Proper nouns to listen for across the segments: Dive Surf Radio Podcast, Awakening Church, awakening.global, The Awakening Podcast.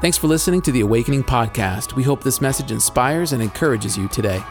Thanks for listening to the Awakening Podcast. We hope this message inspires and encourages you today.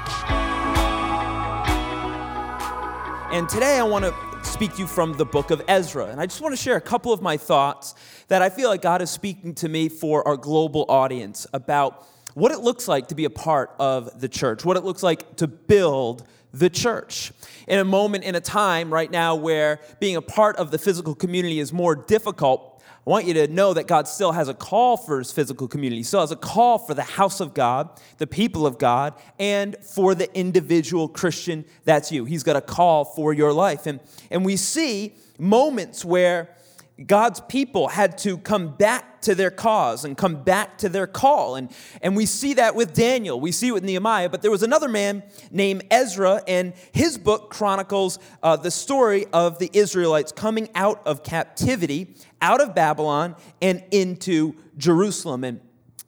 And today I want to speak to you from the book of Ezra. And I just want to share a couple of my thoughts that I feel like God is speaking to me for our global audience about what it looks like to be a part of the church, what it looks like to build the church. In a moment, in a time right now where being a part of the physical community is more difficult, I want you to know that God still has a call for his physical community. He still has a call for the house of God, the people of God, and for the individual Christian. That's you. He's got a call for your life. And we see moments where God's people had to come back to their cause and come back to their call. And we see that with Daniel. We see it with Nehemiah. But there was another man named Ezra, and his book chronicles the story of the Israelites coming out of captivity, out of Babylon, and into Jerusalem. And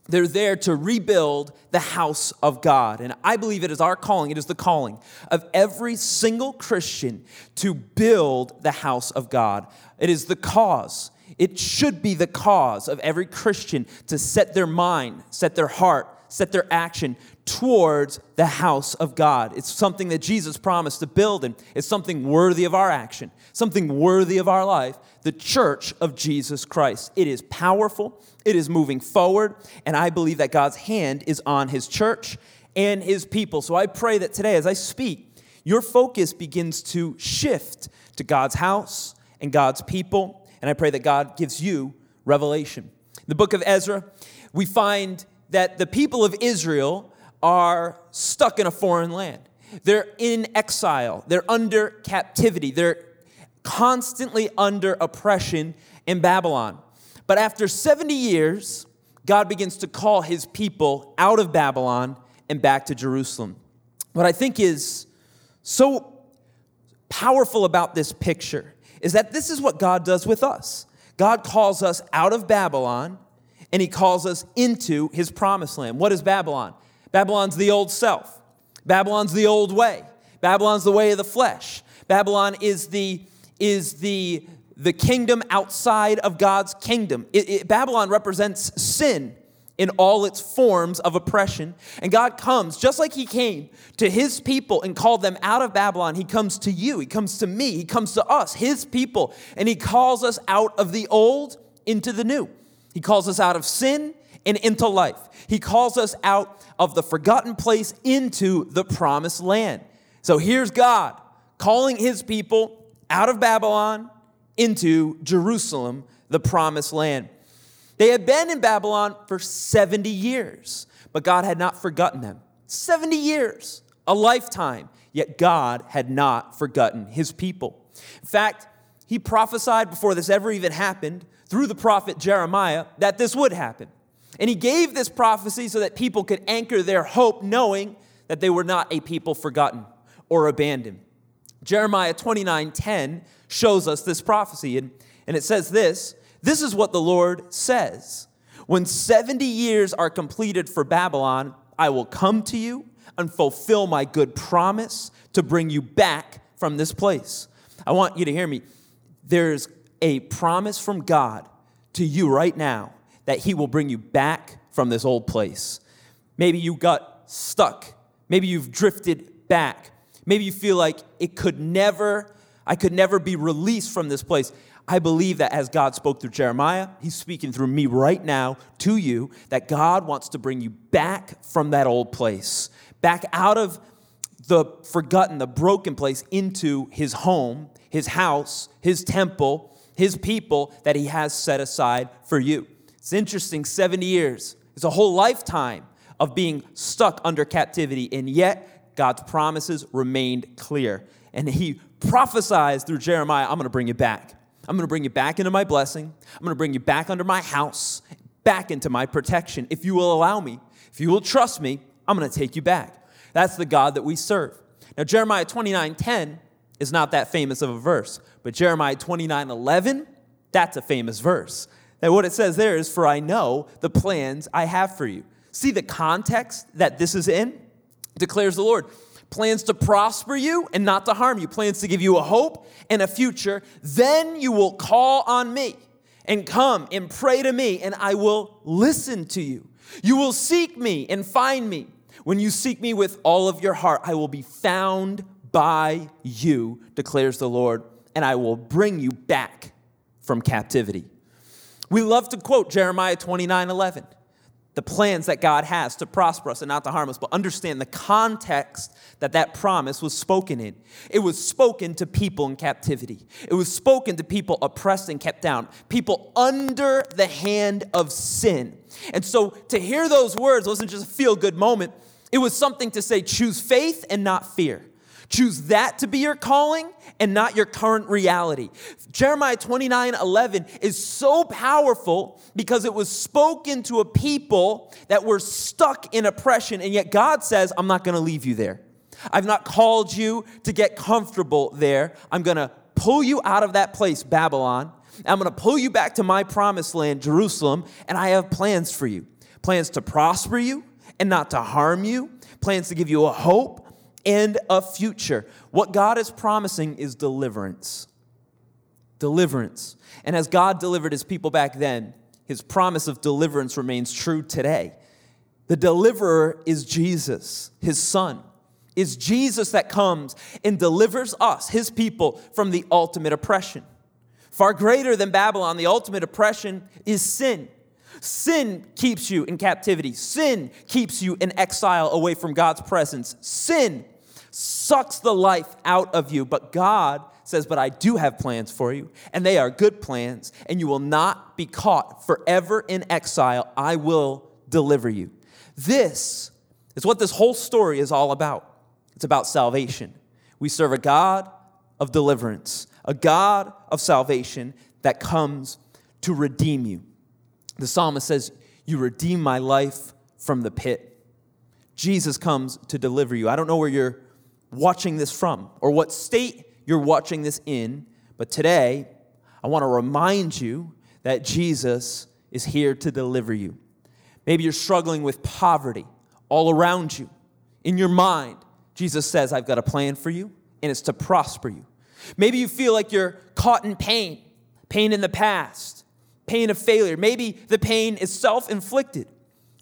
they're there to rebuild the house of God. And I believe it is our calling. It is the calling of every single Christian to build the house of God. It is the cause. It should be the cause of every Christian to set their mind, set their heart, set their action towards the house of God. It's something that Jesus promised to build, and it's something worthy of our action, something worthy of our life, the church of Jesus Christ. It is powerful, it is moving forward, and I believe that God's hand is on his church and his people. So I pray that today as I speak, your focus begins to shift to God's house and God's people, and I pray that God gives you revelation. In the book of Ezra, we find that the people of Israel are stuck in a foreign land. They're in exile. They're under captivity. They're constantly under oppression in Babylon. But after 70 years, God begins to call his people out of Babylon and back to Jerusalem. What I think is so powerful about this picture is that this is what God does with us. God calls us out of Babylon, and he calls us into his promised land. What is Babylon? Babylon's the old self. Babylon's the old way. Babylon's the way of the flesh. Babylon is the kingdom outside of God's kingdom. Babylon represents sin in all its forms of oppression. And God comes, just like he came to his people and called them out of Babylon, he comes to you, he comes to me, he comes to us, his people, and he calls us out of the old into the new. He calls us out of sin and into life. He calls us out of the forgotten place into the promised land. So here's God calling his people out of Babylon into Jerusalem, the promised land. They had been in Babylon for 70 years, but God had not forgotten them. 70 years, a lifetime, yet God had not forgotten his people. In fact, he prophesied before this ever even happened through the prophet Jeremiah, that this would happen. And he gave this prophecy so that people could anchor their hope knowing that they were not a people forgotten or abandoned. Jeremiah 29:10 shows us this prophecy, and it says this, "This is what the Lord says. When 70 years are completed for Babylon, I will come to you and fulfill my good promise to bring you back from this place." I want you to hear me. There's a promise from God to you right now that he will bring you back from this old place. Maybe you got stuck. Maybe you've drifted back. Maybe you feel like I could never be released from this place. I believe that as God spoke through Jeremiah, he's speaking through me right now to you, that God wants to bring you back from that old place, back out of the forgotten, the broken place into his home, his house, his temple, his people that he has set aside for you. It's interesting, 70 years. It's a whole lifetime of being stuck under captivity, and yet God's promises remained clear. And he prophesies through Jeremiah, I'm going to bring you back. I'm going to bring you back into my blessing. I'm going to bring you back under my house, back into my protection. If you will allow me, if you will trust me, I'm going to take you back. That's the God that we serve. Now, Jeremiah 29:10 is not that famous of a verse. But Jeremiah 29:11, that's a famous verse. And what it says there is, "For I know the plans I have for you." See the context that this is in? Declares the Lord. Plans to prosper you and not to harm you. Plans to give you a hope and a future. Then you will call on me and come and pray to me, and I will listen to you. You will seek me and find me. When you seek me with all of your heart, I will be found by you, declares the Lord, and I will bring you back from captivity. We love to quote Jeremiah 29:11, the plans that God has to prosper us and not to harm us, but understand the context that that promise was spoken in. It was spoken to people in captivity. It was spoken to people oppressed and kept down, people under the hand of sin. And so to hear those words wasn't just a feel-good moment. It was something to say, choose faith and not fear. Choose that to be your calling and not your current reality. Jeremiah 29:11 is so powerful because it was spoken to a people that were stuck in oppression, and yet God says, I'm not going to leave you there. I've not called you to get comfortable there. I'm going to pull you out of that place, Babylon. I'm going to pull you back to my promised land, Jerusalem, and I have plans for you. Plans to prosper you and not to harm you. Plans to give you a hope and a future. What God is promising is deliverance. Deliverance. And as God delivered his people back then, his promise of deliverance remains true today. The deliverer is Jesus, his son. It's Jesus that comes and delivers us, his people, from the ultimate oppression. Far greater than Babylon, the ultimate oppression is sin. Sin keeps you in captivity. Sin keeps you in exile away from God's presence. Sin sucks the life out of you. But God says, but I do have plans for you, and they are good plans, and you will not be caught forever in exile. I will deliver you. This is what this whole story is all about. It's about salvation. We serve a God of deliverance, a God of salvation that comes to redeem you. The psalmist says, you redeem my life from the pit. Jesus comes to deliver you. I don't know where you're watching this from or what state you're watching this in, but today I want to remind you that Jesus is here to deliver you. Maybe you're struggling with poverty all around you. In your mind, Jesus says, I've got a plan for you, and it's to prosper you. Maybe you feel like you're caught in pain in the past. Pain of failure. Maybe the pain is self-inflicted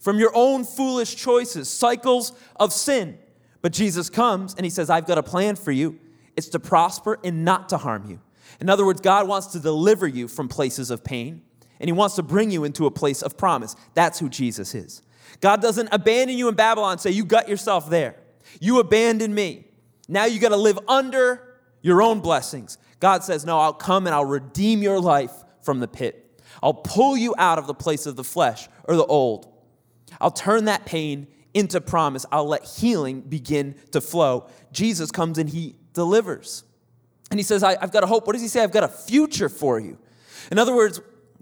from your own foolish choices, cycles of sin. But Jesus comes and he says, I've got a plan for you. It's to prosper and not to harm you. In other words, God wants to deliver you from places of pain, and he wants to bring you into a place of promise. That's who Jesus is. God doesn't abandon you in Babylon and say, you got yourself there. You abandoned me. Now you got to live under your own blessings. God says, no, I'll come and I'll redeem your life from the pit. I'll pull you out of the place of the flesh or the old. I'll turn that pain into promise. I'll let healing begin to flow. Jesus comes and he delivers. And he says, I've got a hope. What does he say? I've got a future for you. In other words,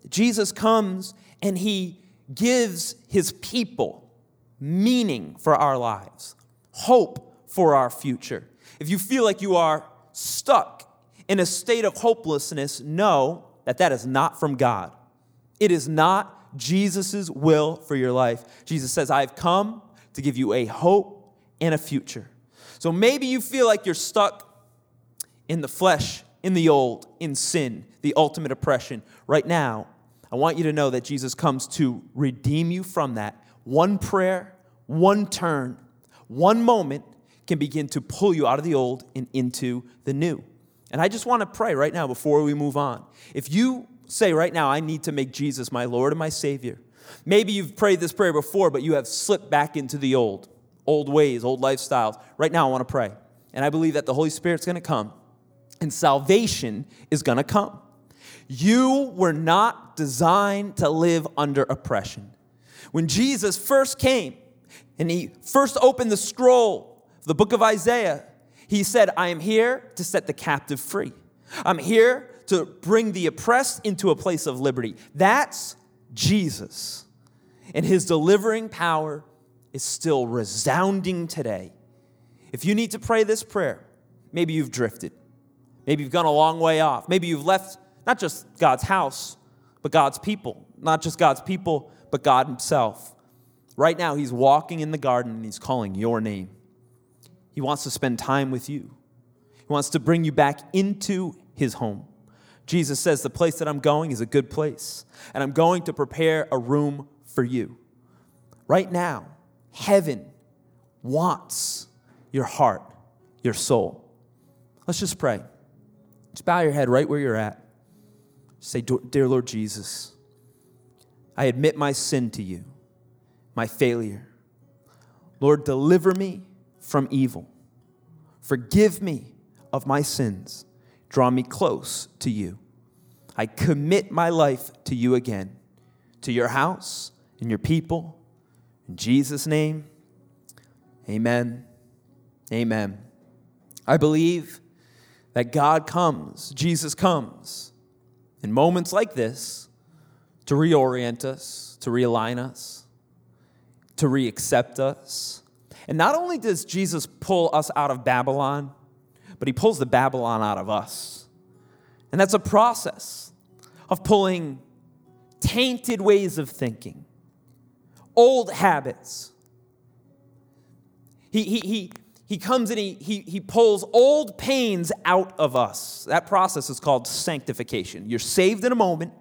Jesus comes and he gives his people meaning for our lives, hope for our future. If you feel like you are stuck in a state of hopelessness, know that that is not from God. It is not Jesus' will for your life. Jesus says, I've come to give you a hope and a future. So maybe you feel like you're stuck in the flesh, in the old, in sin, the ultimate oppression. Right now, I want you to know that Jesus comes to redeem you from that. One prayer, one turn, one moment can begin to pull you out of the old and into the new. And I just want to pray right now before we move on. If you say right now, I need to make Jesus my Lord and my Savior. Maybe you've prayed this prayer before, but you have slipped back into the old ways, old lifestyles. Right now, I want to pray. And I believe that the Holy Spirit's going to come and salvation is going to come. You were not designed to live under oppression. When Jesus first came and he first opened the scroll, the book of Isaiah, he said, I am here to set the captive free. I'm here to bring the oppressed into a place of liberty. That's Jesus. And his delivering power is still resounding today. If you need to pray this prayer, maybe you've drifted. Maybe you've gone a long way off. Maybe you've left not just God's house, but God's people. Not just God's people, but God himself. Right now, he's walking in the garden and he's calling your name. He wants to spend time with you. He wants to bring you back into his home. Jesus says, the place that I'm going is a good place, and I'm going to prepare a room for you. Right now, heaven wants your heart, your soul. Let's just pray. Just bow your head right where you're at. Say, dear Lord Jesus, I admit my sin to you, my failure. Lord, deliver me from evil. Forgive me of my sins. Draw me close to you. I commit my life to you again, to your house and your people. In Jesus' name, amen. Amen. I believe that God comes, Jesus comes, in moments like this to reorient us, to realign us, to reaccept us. And not only does Jesus pull us out of Babylon, but he pulls the Babylon out of us. And that's a process of pulling tainted ways of thinking, old habits. He comes and he pulls old pains out of us. That process is called sanctification. You're saved in a moment,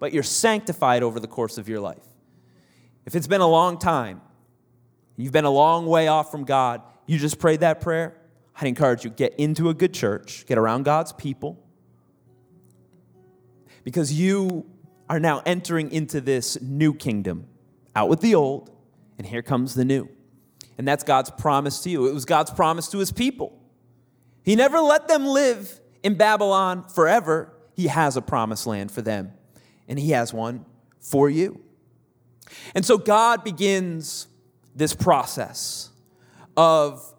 but you're sanctified over the course of your life. If it's been a long time, you've been a long way off from God, you just prayed that prayer, I'd encourage you, get into a good church, get around God's people, because you are now entering into this new kingdom, out with the old, and here comes the new. And that's God's promise to you. It was God's promise to his people. He never let them live in Babylon forever. He has a promised land for them, and he has one for you. And so God begins this process of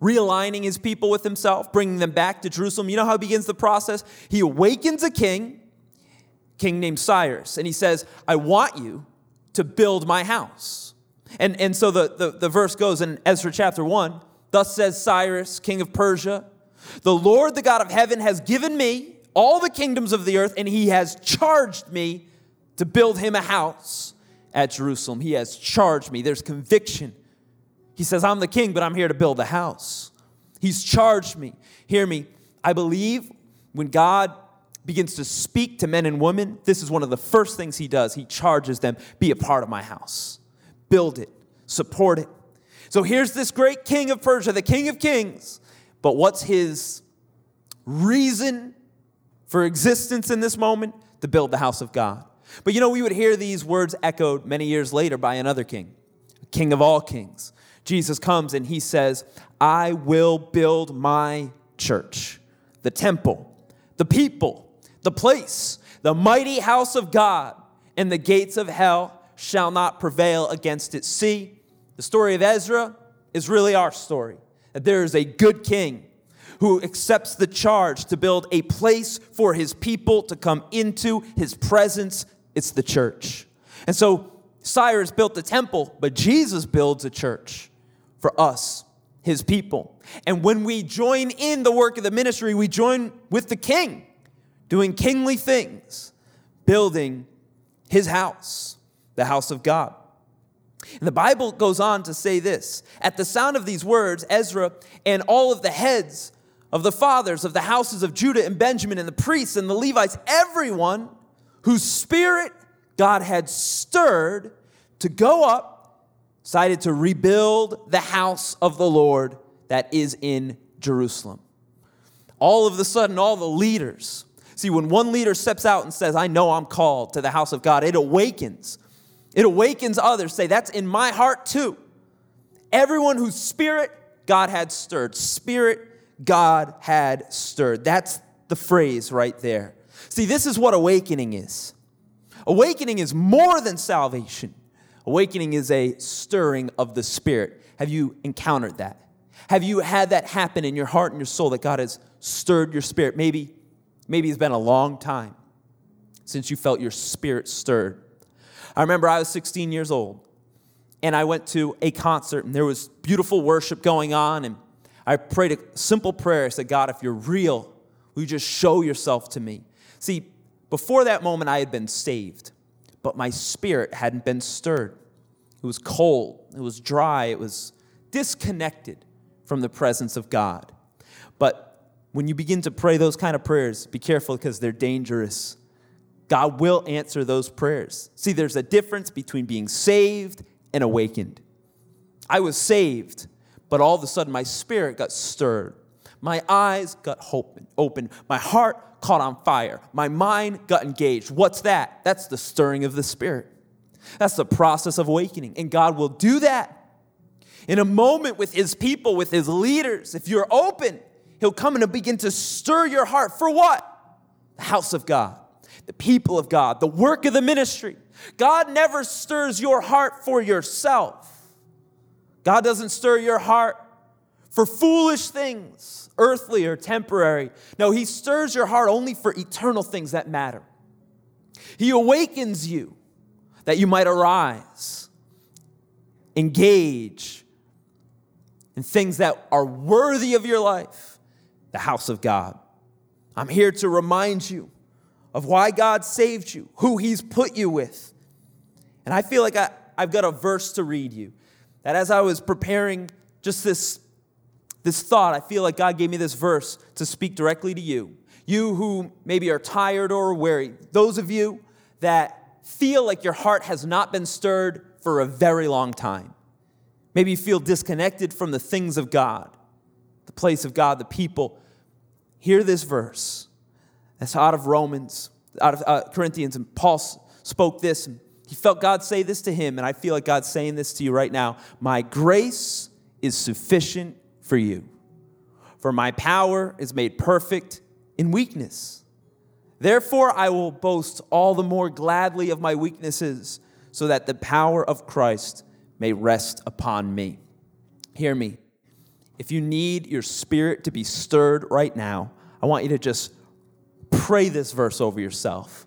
realigning his people with himself, bringing them back to Jerusalem. You know how he begins the process? He awakens a king named Cyrus, and he says, I want you to build my house. And so the verse goes in Ezra chapter 1, thus says Cyrus, king of Persia, the Lord, the God of heaven, has given me all the kingdoms of the earth, and he has charged me to build him a house at Jerusalem. He has charged me. There's conviction. He says, I'm the king, but I'm here to build a house. He's charged me. Hear me. I believe when God begins to speak to men and women, this is one of the first things he does. He charges them, be a part of my house. Build it, support it. So here's this great king of Persia, the king of kings. But what's his reason for existence in this moment? To build the house of God. But you know, we would hear these words echoed many years later by another king, a king of all kings. Jesus comes and he says, I will build my church, the temple, the people, the place, the mighty house of God, and the gates of hell shall not prevail against it. See, the story of Ezra is really our story. That there is a good king who accepts the charge to build a place for his people to come into his presence. It's the church. And so Cyrus built the temple, but Jesus builds a church for us, his people. And when we join in the work of the ministry, we join with the king, doing kingly things, building his house, the house of God. And the Bible goes on to say this, at the sound of these words, Ezra and all of the heads of the fathers of the houses of Judah and Benjamin and the priests and the Levites, everyone whose spirit God had stirred to go up, decided to rebuild the house of the Lord that is in Jerusalem. All of a sudden, all the leaders, see, when one leader steps out and says, I know I'm called to the house of God, it awakens others. Say, that's in my heart too. Everyone whose spirit God had stirred. Spirit God had stirred. That's the phrase right there. See, this is what awakening is. Awakening is more than salvation. Awakening is a stirring of the spirit. Have you encountered that? Have you had that happen in your heart and your soul, that God has stirred your spirit? Maybe it's been a long time since you felt your spirit stirred. I remember I was 16 years old, and I went to a concert, and there was beautiful worship going on, and I prayed a simple prayer. I said, God, if you're real, will you just show yourself to me? See, before that moment, I had been saved, but my spirit hadn't been stirred. It was cold. It was dry. It was disconnected from the presence of God. But When you begin to pray those kind of prayers, be careful because they're dangerous. God will answer those prayers. See, there's a difference between being saved and awakened. I was saved, but all of a sudden my spirit got stirred. My eyes got open. My heart caught on fire. My mind got engaged. What's that? That's the stirring of the spirit. That's the process of awakening. And God will do that in a moment with his people, with his leaders. If you're open, he'll come and begin to stir your heart. For what? The house of God, the people of God, the work of the ministry. God never stirs your heart for yourself. God doesn't stir your heart for foolish things, earthly or temporary. No, he stirs your heart only for eternal things that matter. He awakens you that you might arise, engage in things that are worthy of your life, the house of God. I'm here to remind you of why God saved you, who he's put you with. And I feel like I've got a verse to read you that as I was preparing just this thought, I feel like God gave me this verse to speak directly to you. You who maybe are tired or weary, those of you that feel like your heart has not been stirred for a very long time. Maybe you feel disconnected from the things of God, the place of God, the people. Hear this verse. That's out of Corinthians, and Paul spoke this. And he felt God say this to him, and I feel like God's saying this to you right now. My grace is sufficient for you, for my power is made perfect in weakness. Therefore, I will boast all the more gladly of my weaknesses, so that the power of Christ may rest upon me. Hear me. If you need your spirit to be stirred right now, I want you to just pray this verse over yourself.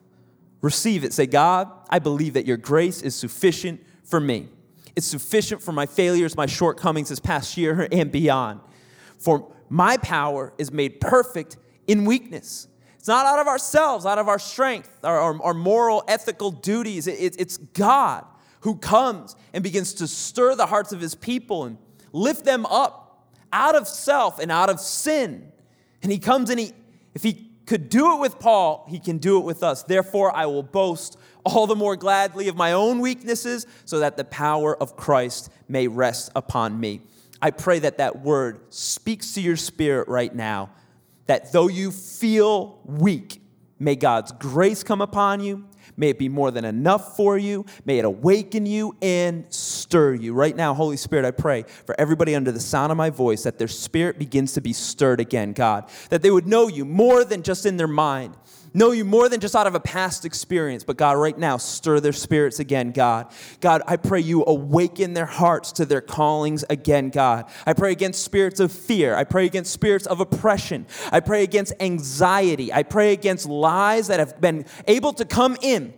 Receive it. Say, God, I believe that your grace is sufficient for me. It's sufficient for my failures, my shortcomings this past year and beyond. For my power is made perfect in weakness. It's not out of ourselves, out of our strength, our moral, ethical duties. It's God who comes and begins to stir the hearts of his people and lift them up out of self and out of sin. And he comes and if he could do it with Paul, he can do it with us. Therefore, I will boast all the more gladly of my own weaknesses so that the power of Christ may rest upon me. I pray that word speaks to your spirit right now. That though you feel weak, may God's grace come upon you. May it be more than enough for you. May it awaken you and stir you. Right now, Holy Spirit, I pray for everybody under the sound of my voice that their spirit begins to be stirred again, God. That they would know you more than just in their mind. Know you more than just out of a past experience. But God, right now, stir their spirits again, God. God, I pray you awaken their hearts to their callings again, God. I pray against spirits of fear. I pray against spirits of oppression. I pray against anxiety. I pray against lies that have been able to come in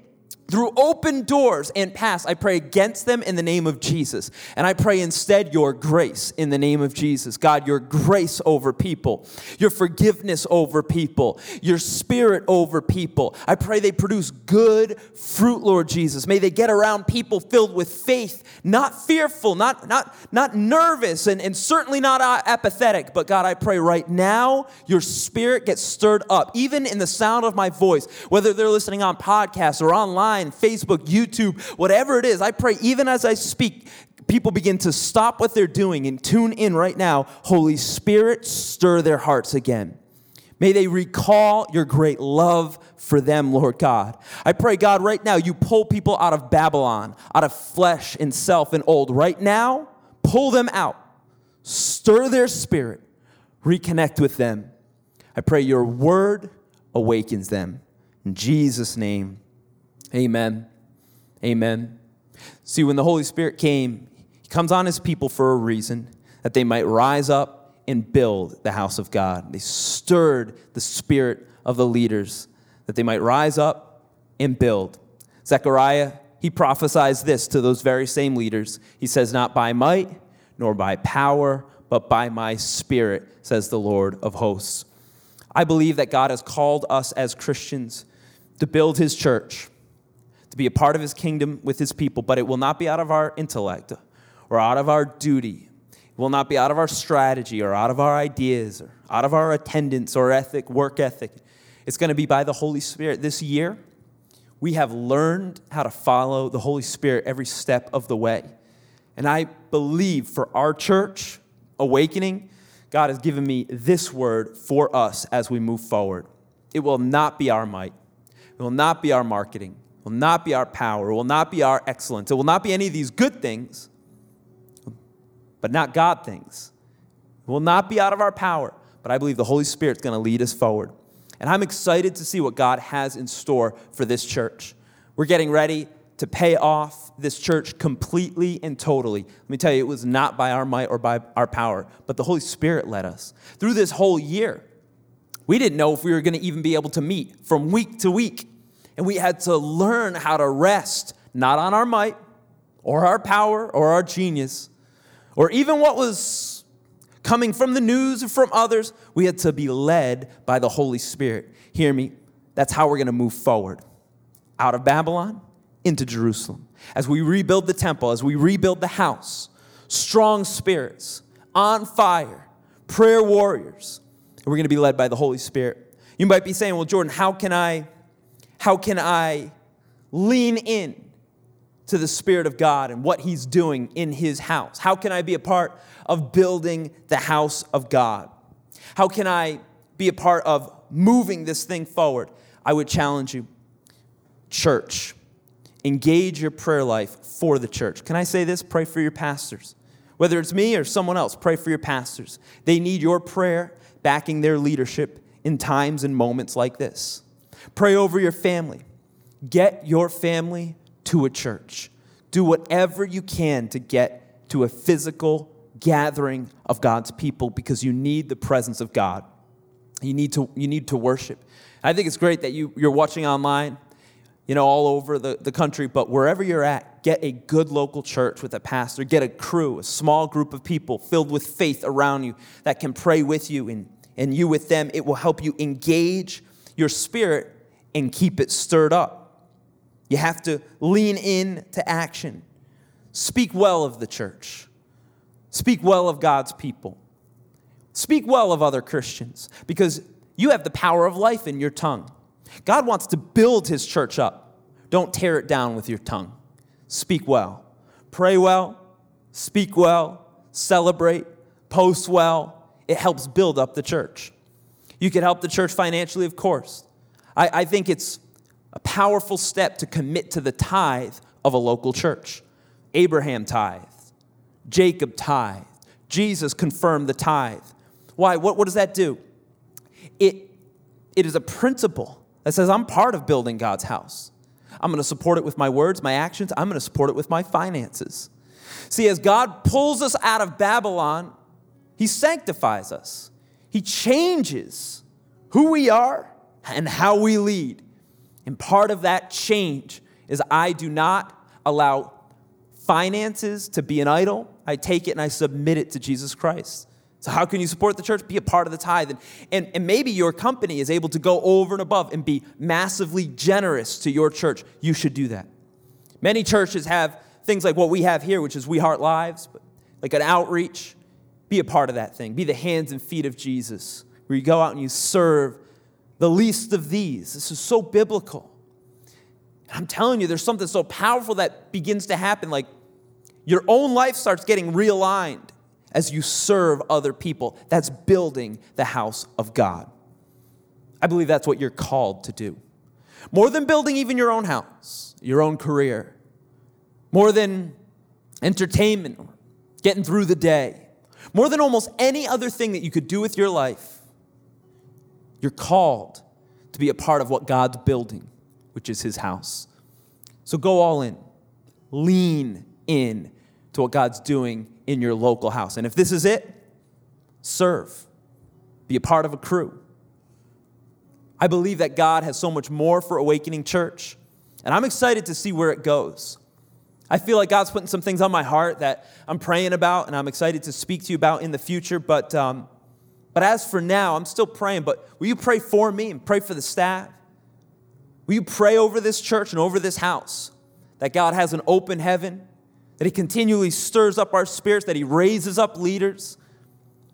through open doors and pass. I pray against them in the name of Jesus. And I pray instead your grace in the name of Jesus. God, your grace over people, your forgiveness over people, your spirit over people. I pray they produce good fruit, Lord Jesus. May they get around people filled with faith, not fearful, not nervous, and certainly not apathetic. But God, I pray right now your spirit gets stirred up, even in the sound of my voice, whether they're listening on podcasts or online, Facebook, YouTube, whatever it is. I pray even as I speak, people begin to stop what they're doing and tune in right now. Holy Spirit, stir their hearts again. May they recall your great love for them, Lord God. I pray, God, right now, you pull people out of Babylon, out of flesh and self and old. Right now, pull them out. Stir their spirit. Reconnect with them. I pray your word awakens them. In Jesus' name. Amen. Amen. See, when the Holy Spirit came, he comes on his people for a reason, that they might rise up and build the house of God. They stirred the spirit of the leaders, that they might rise up and build. Zechariah, he prophesies this to those very same leaders. He says, not by might, nor by power, but by my spirit, says the Lord of hosts. I believe that God has called us as Christians to build his church, be a part of his kingdom with his people, but it will not be out of our intellect or out of our duty. will not be out of our strategy or out of our ideas or out of our attendance or work ethic. It's going to be by the Holy Spirit. This year, we have learned how to follow the Holy Spirit every step of the way. And I believe for our church, Awakening, God has given me this word for us as we move forward. It will not be our might. It will not be our marketing. It will not be our power. It will not be our excellence. It will not be any of these good things, but not God things. It will not be out of our power, but I believe the Holy Spirit's going to lead us forward. And I'm excited to see what God has in store for this church. We're getting ready to pay off this church completely and totally. Let me tell you, it was not by our might or by our power, but the Holy Spirit led us. Through this whole year, we didn't know if we were going to even be able to meet from week to week. And we had to learn how to rest, not on our might or our power or our genius, or even what was coming from the news or from others. We had to be led by the Holy Spirit. Hear me, that's how we're going to move forward. Out of Babylon, into Jerusalem. As we rebuild the temple, as we rebuild the house, strong spirits, on fire, prayer warriors, and we're going to be led by the Holy Spirit. You might be saying, well, Jordan, how can I lean in to the Spirit of God and what He's doing in His house? How can I be a part of building the house of God? How can I be a part of moving this thing forward? I would challenge you, church, engage your prayer life for the church. Can I say this? Pray for your pastors. Whether it's me or someone else, pray for your pastors. They need your prayer backing their leadership in times and moments like this. Pray over your family. Get your family to a church. Do whatever you can to get to a physical gathering of God's people because you need the presence of God. You need to worship. I think it's great that you're watching online, all over the country, but wherever you're at, get a good local church with a pastor. Get a crew, a small group of people filled with faith around you that can pray with you and you with them. It will help you engage your spirit and keep it stirred up. You have to lean in to action. Speak well of the church. Speak well of God's people. Speak well of other Christians because you have the power of life in your tongue. God wants to build His church up. Don't tear it down with your tongue. Speak well. Pray well. Speak well. Celebrate. Post well. It helps build up the church. You can help the church financially, of course. I think it's a powerful step to commit to the tithe of a local church. Abraham tithe, Jacob tithe, Jesus confirmed the tithe. Why? What does that do? It is a principle that says I'm part of building God's house. I'm going to support it with my words, my actions. I'm going to support it with my finances. See, as God pulls us out of Babylon, He sanctifies us. He changes who we are and how we lead. And part of that change is I do not allow finances to be an idol. I take it and I submit it to Jesus Christ. So how can you support the church? Be a part of the tithe. And maybe your company is able to go over and above and be massively generous to your church. You should do that. Many churches have things like what we have here, which is We Heart Lives, but like an outreach. Be a part of that thing. Be the hands and feet of Jesus, where you go out and you serve the least of these. This is so biblical. I'm telling you, there's something so powerful that begins to happen. Like your own life starts getting realigned as you serve other people. That's building the house of God. I believe that's what you're called to do. More than building even your own house, your own career, more than entertainment, or getting through the day, more than almost any other thing that you could do with your life, you're called to be a part of what God's building, which is His house. So go all in. Lean in to what God's doing in your local house. And if this is it, serve. Be a part of a crew. I believe that God has so much more for Awakening Church, and I'm excited to see where it goes. I feel like God's putting some things on my heart that I'm praying about and I'm excited to speak to you about in the future, But as for now, I'm still praying, but will you pray for me and pray for the staff? Will you pray over this church and over this house that God has an open heaven, that he continually stirs up our spirits, that he raises up leaders.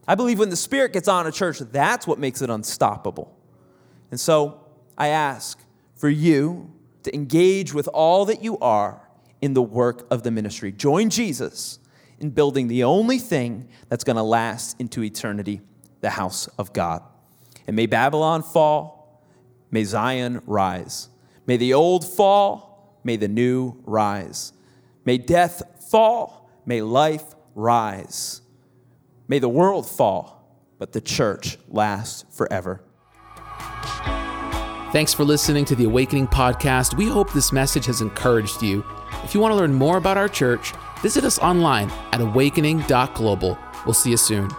I believe when the Spirit gets on a church, that's what makes it unstoppable. And so I ask for you to engage with all that you are in the work of the ministry. Join Jesus in building the only thing that's going to last into eternity, the house of God. And may Babylon fall, may Zion rise. May the old fall, may the new rise. May death fall, may life rise. May the world fall, but the church lasts forever. Thanks for listening to the Awakening Podcast. We hope this message has encouraged you. If you want to learn more about our church, visit us online at awakening.global. We'll see you soon.